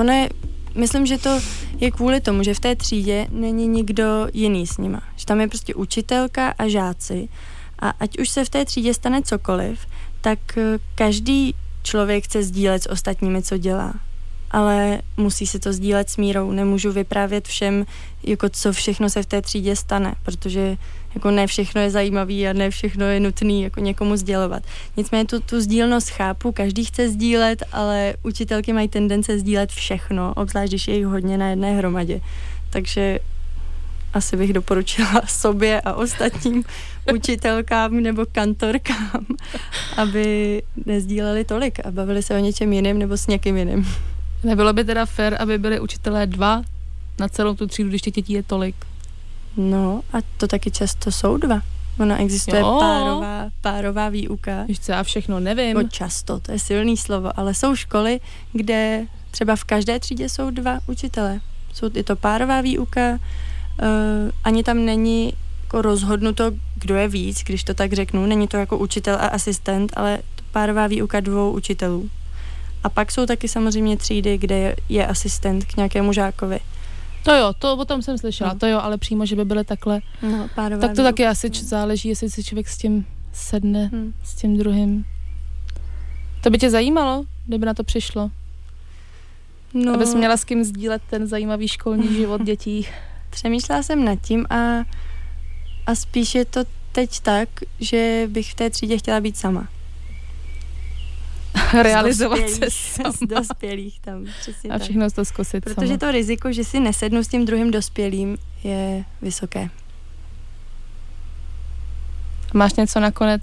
ono je, myslím, že to je kvůli tomu, že v té třídě není nikdo jiný s nima. Že tam je prostě učitelka a žáci a ať už se v té třídě stane cokoliv, tak každý člověk chce sdílet s ostatními, co dělá. Ale musí se to sdílet s mírou. Nemůžu vyprávět všem, jako co všechno se v té třídě stane, protože jako ne všechno je zajímavé a ne všechno je nutné jako někomu sdělovat. Nicméně tu, tu sdílnost chápu, každý chce sdílet, ale učitelky mají tendence sdílet všechno, obzvlášť když je jich hodně na jedné hromadě. Takže asi bych doporučila sobě a ostatním učitelkám nebo kantorkám, aby nesdíleli tolik a bavili se o něčem jiném nebo s někým jiným. Nebylo by teda fér, aby byli učitelé dva na celou tu třídu, když těch dětí je tolik? No a to taky často jsou dva. Ona existuje párová, párová výuka. Víš co, já všechno nevím. Bo často, to je silný slovo, ale jsou školy, kde Třeba v každé třídě jsou dva učitele. Jsou, je to párová výuka, uh, ani tam není jako rozhodnuto, kdo je víc, když to tak řeknu. Není to jako učitel a asistent, ale párová výuka dvou učitelů. A pak jsou taky samozřejmě třídy, kde je, je asistent k nějakému žákovi. To jo, to o tom jsem slyšela, no. To jo, ale přímo, že by byly takhle. No, párová tak to výuka. Taky asi č- záleží, jestli si člověk s tím sedne, hmm. s tím druhým. To by tě zajímalo, kdyby na to přišlo? No. Abys měla s kým sdílet ten zajímavý školní život dětí. Přemýšlela jsem nad tím a, a spíš je to teď tak, že bych v té třídě chtěla být sama. Realizovat dospělých, se sama. Z dospělých tam, přesně tak. A všechno to zkusit sama. Protože to riziko, že si nesednu s tím druhým dospělým, je vysoké. Máš něco nakonec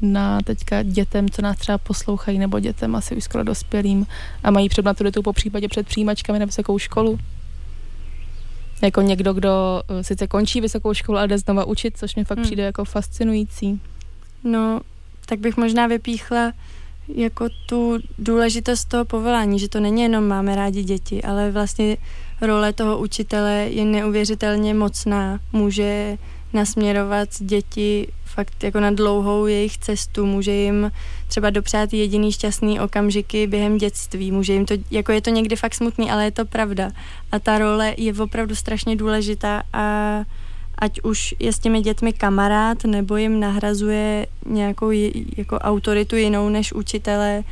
na teďka dětem, co nás třeba poslouchají, nebo dětem asi už skoro dospělým a mají před maturitou, po případě před přijímačkami na vysokou školu? Jako někdo, kdo sice končí vysokou školu, ale jde znova učit, což mi fakt hmm. přijde jako fascinující. No, tak bych možná vypíchla jako tu důležitost toho povolání, že to není jenom máme rádi děti, ale vlastně role toho učitele je neuvěřitelně mocná. Může nasměrovat děti fakt jako na dlouhou jejich cestu, může jim třeba dopřát jediný šťastný okamžiky během dětství, může jim to, jako je to někdy fakt smutný, ale je to pravda. A ta role je opravdu strašně důležitá a ať už je s těmi dětmi kamarád, nebo jim nahrazuje nějakou jako autoritu jinou než učitele,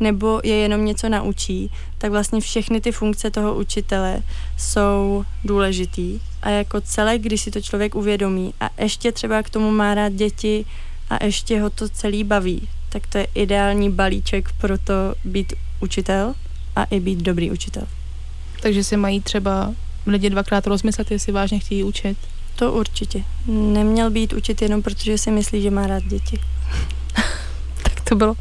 nebo je jenom něco naučí, tak vlastně všechny ty funkce toho učitele jsou důležitý. A jako celé, když si to člověk uvědomí a ještě třeba k tomu má rád děti a ještě ho to celý baví, tak to je ideální balíček pro to být učitel a i být dobrý učitel. Takže si mají třeba lidi dvakrát rozmyslet, jestli vážně chtějí učit? To určitě. Neměl být učit jenom protože si myslí, že má rád děti. To bylo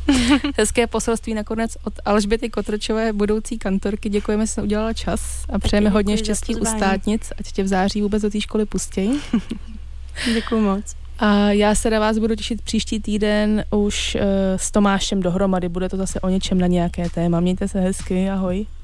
hezké poselství nakonec od Alžběty Kotrčové, budoucí kantorky. Děkujeme, že jsi udělala čas a přejeme hodně štěstí u státnic, ať tě v září vůbec do té školy pustějí. Děkuju moc. A já se na vás budu těšit příští týden už uh, s Tomášem dohromady. Bude to zase o něčem na nějaké téma. Mějte se hezky, ahoj.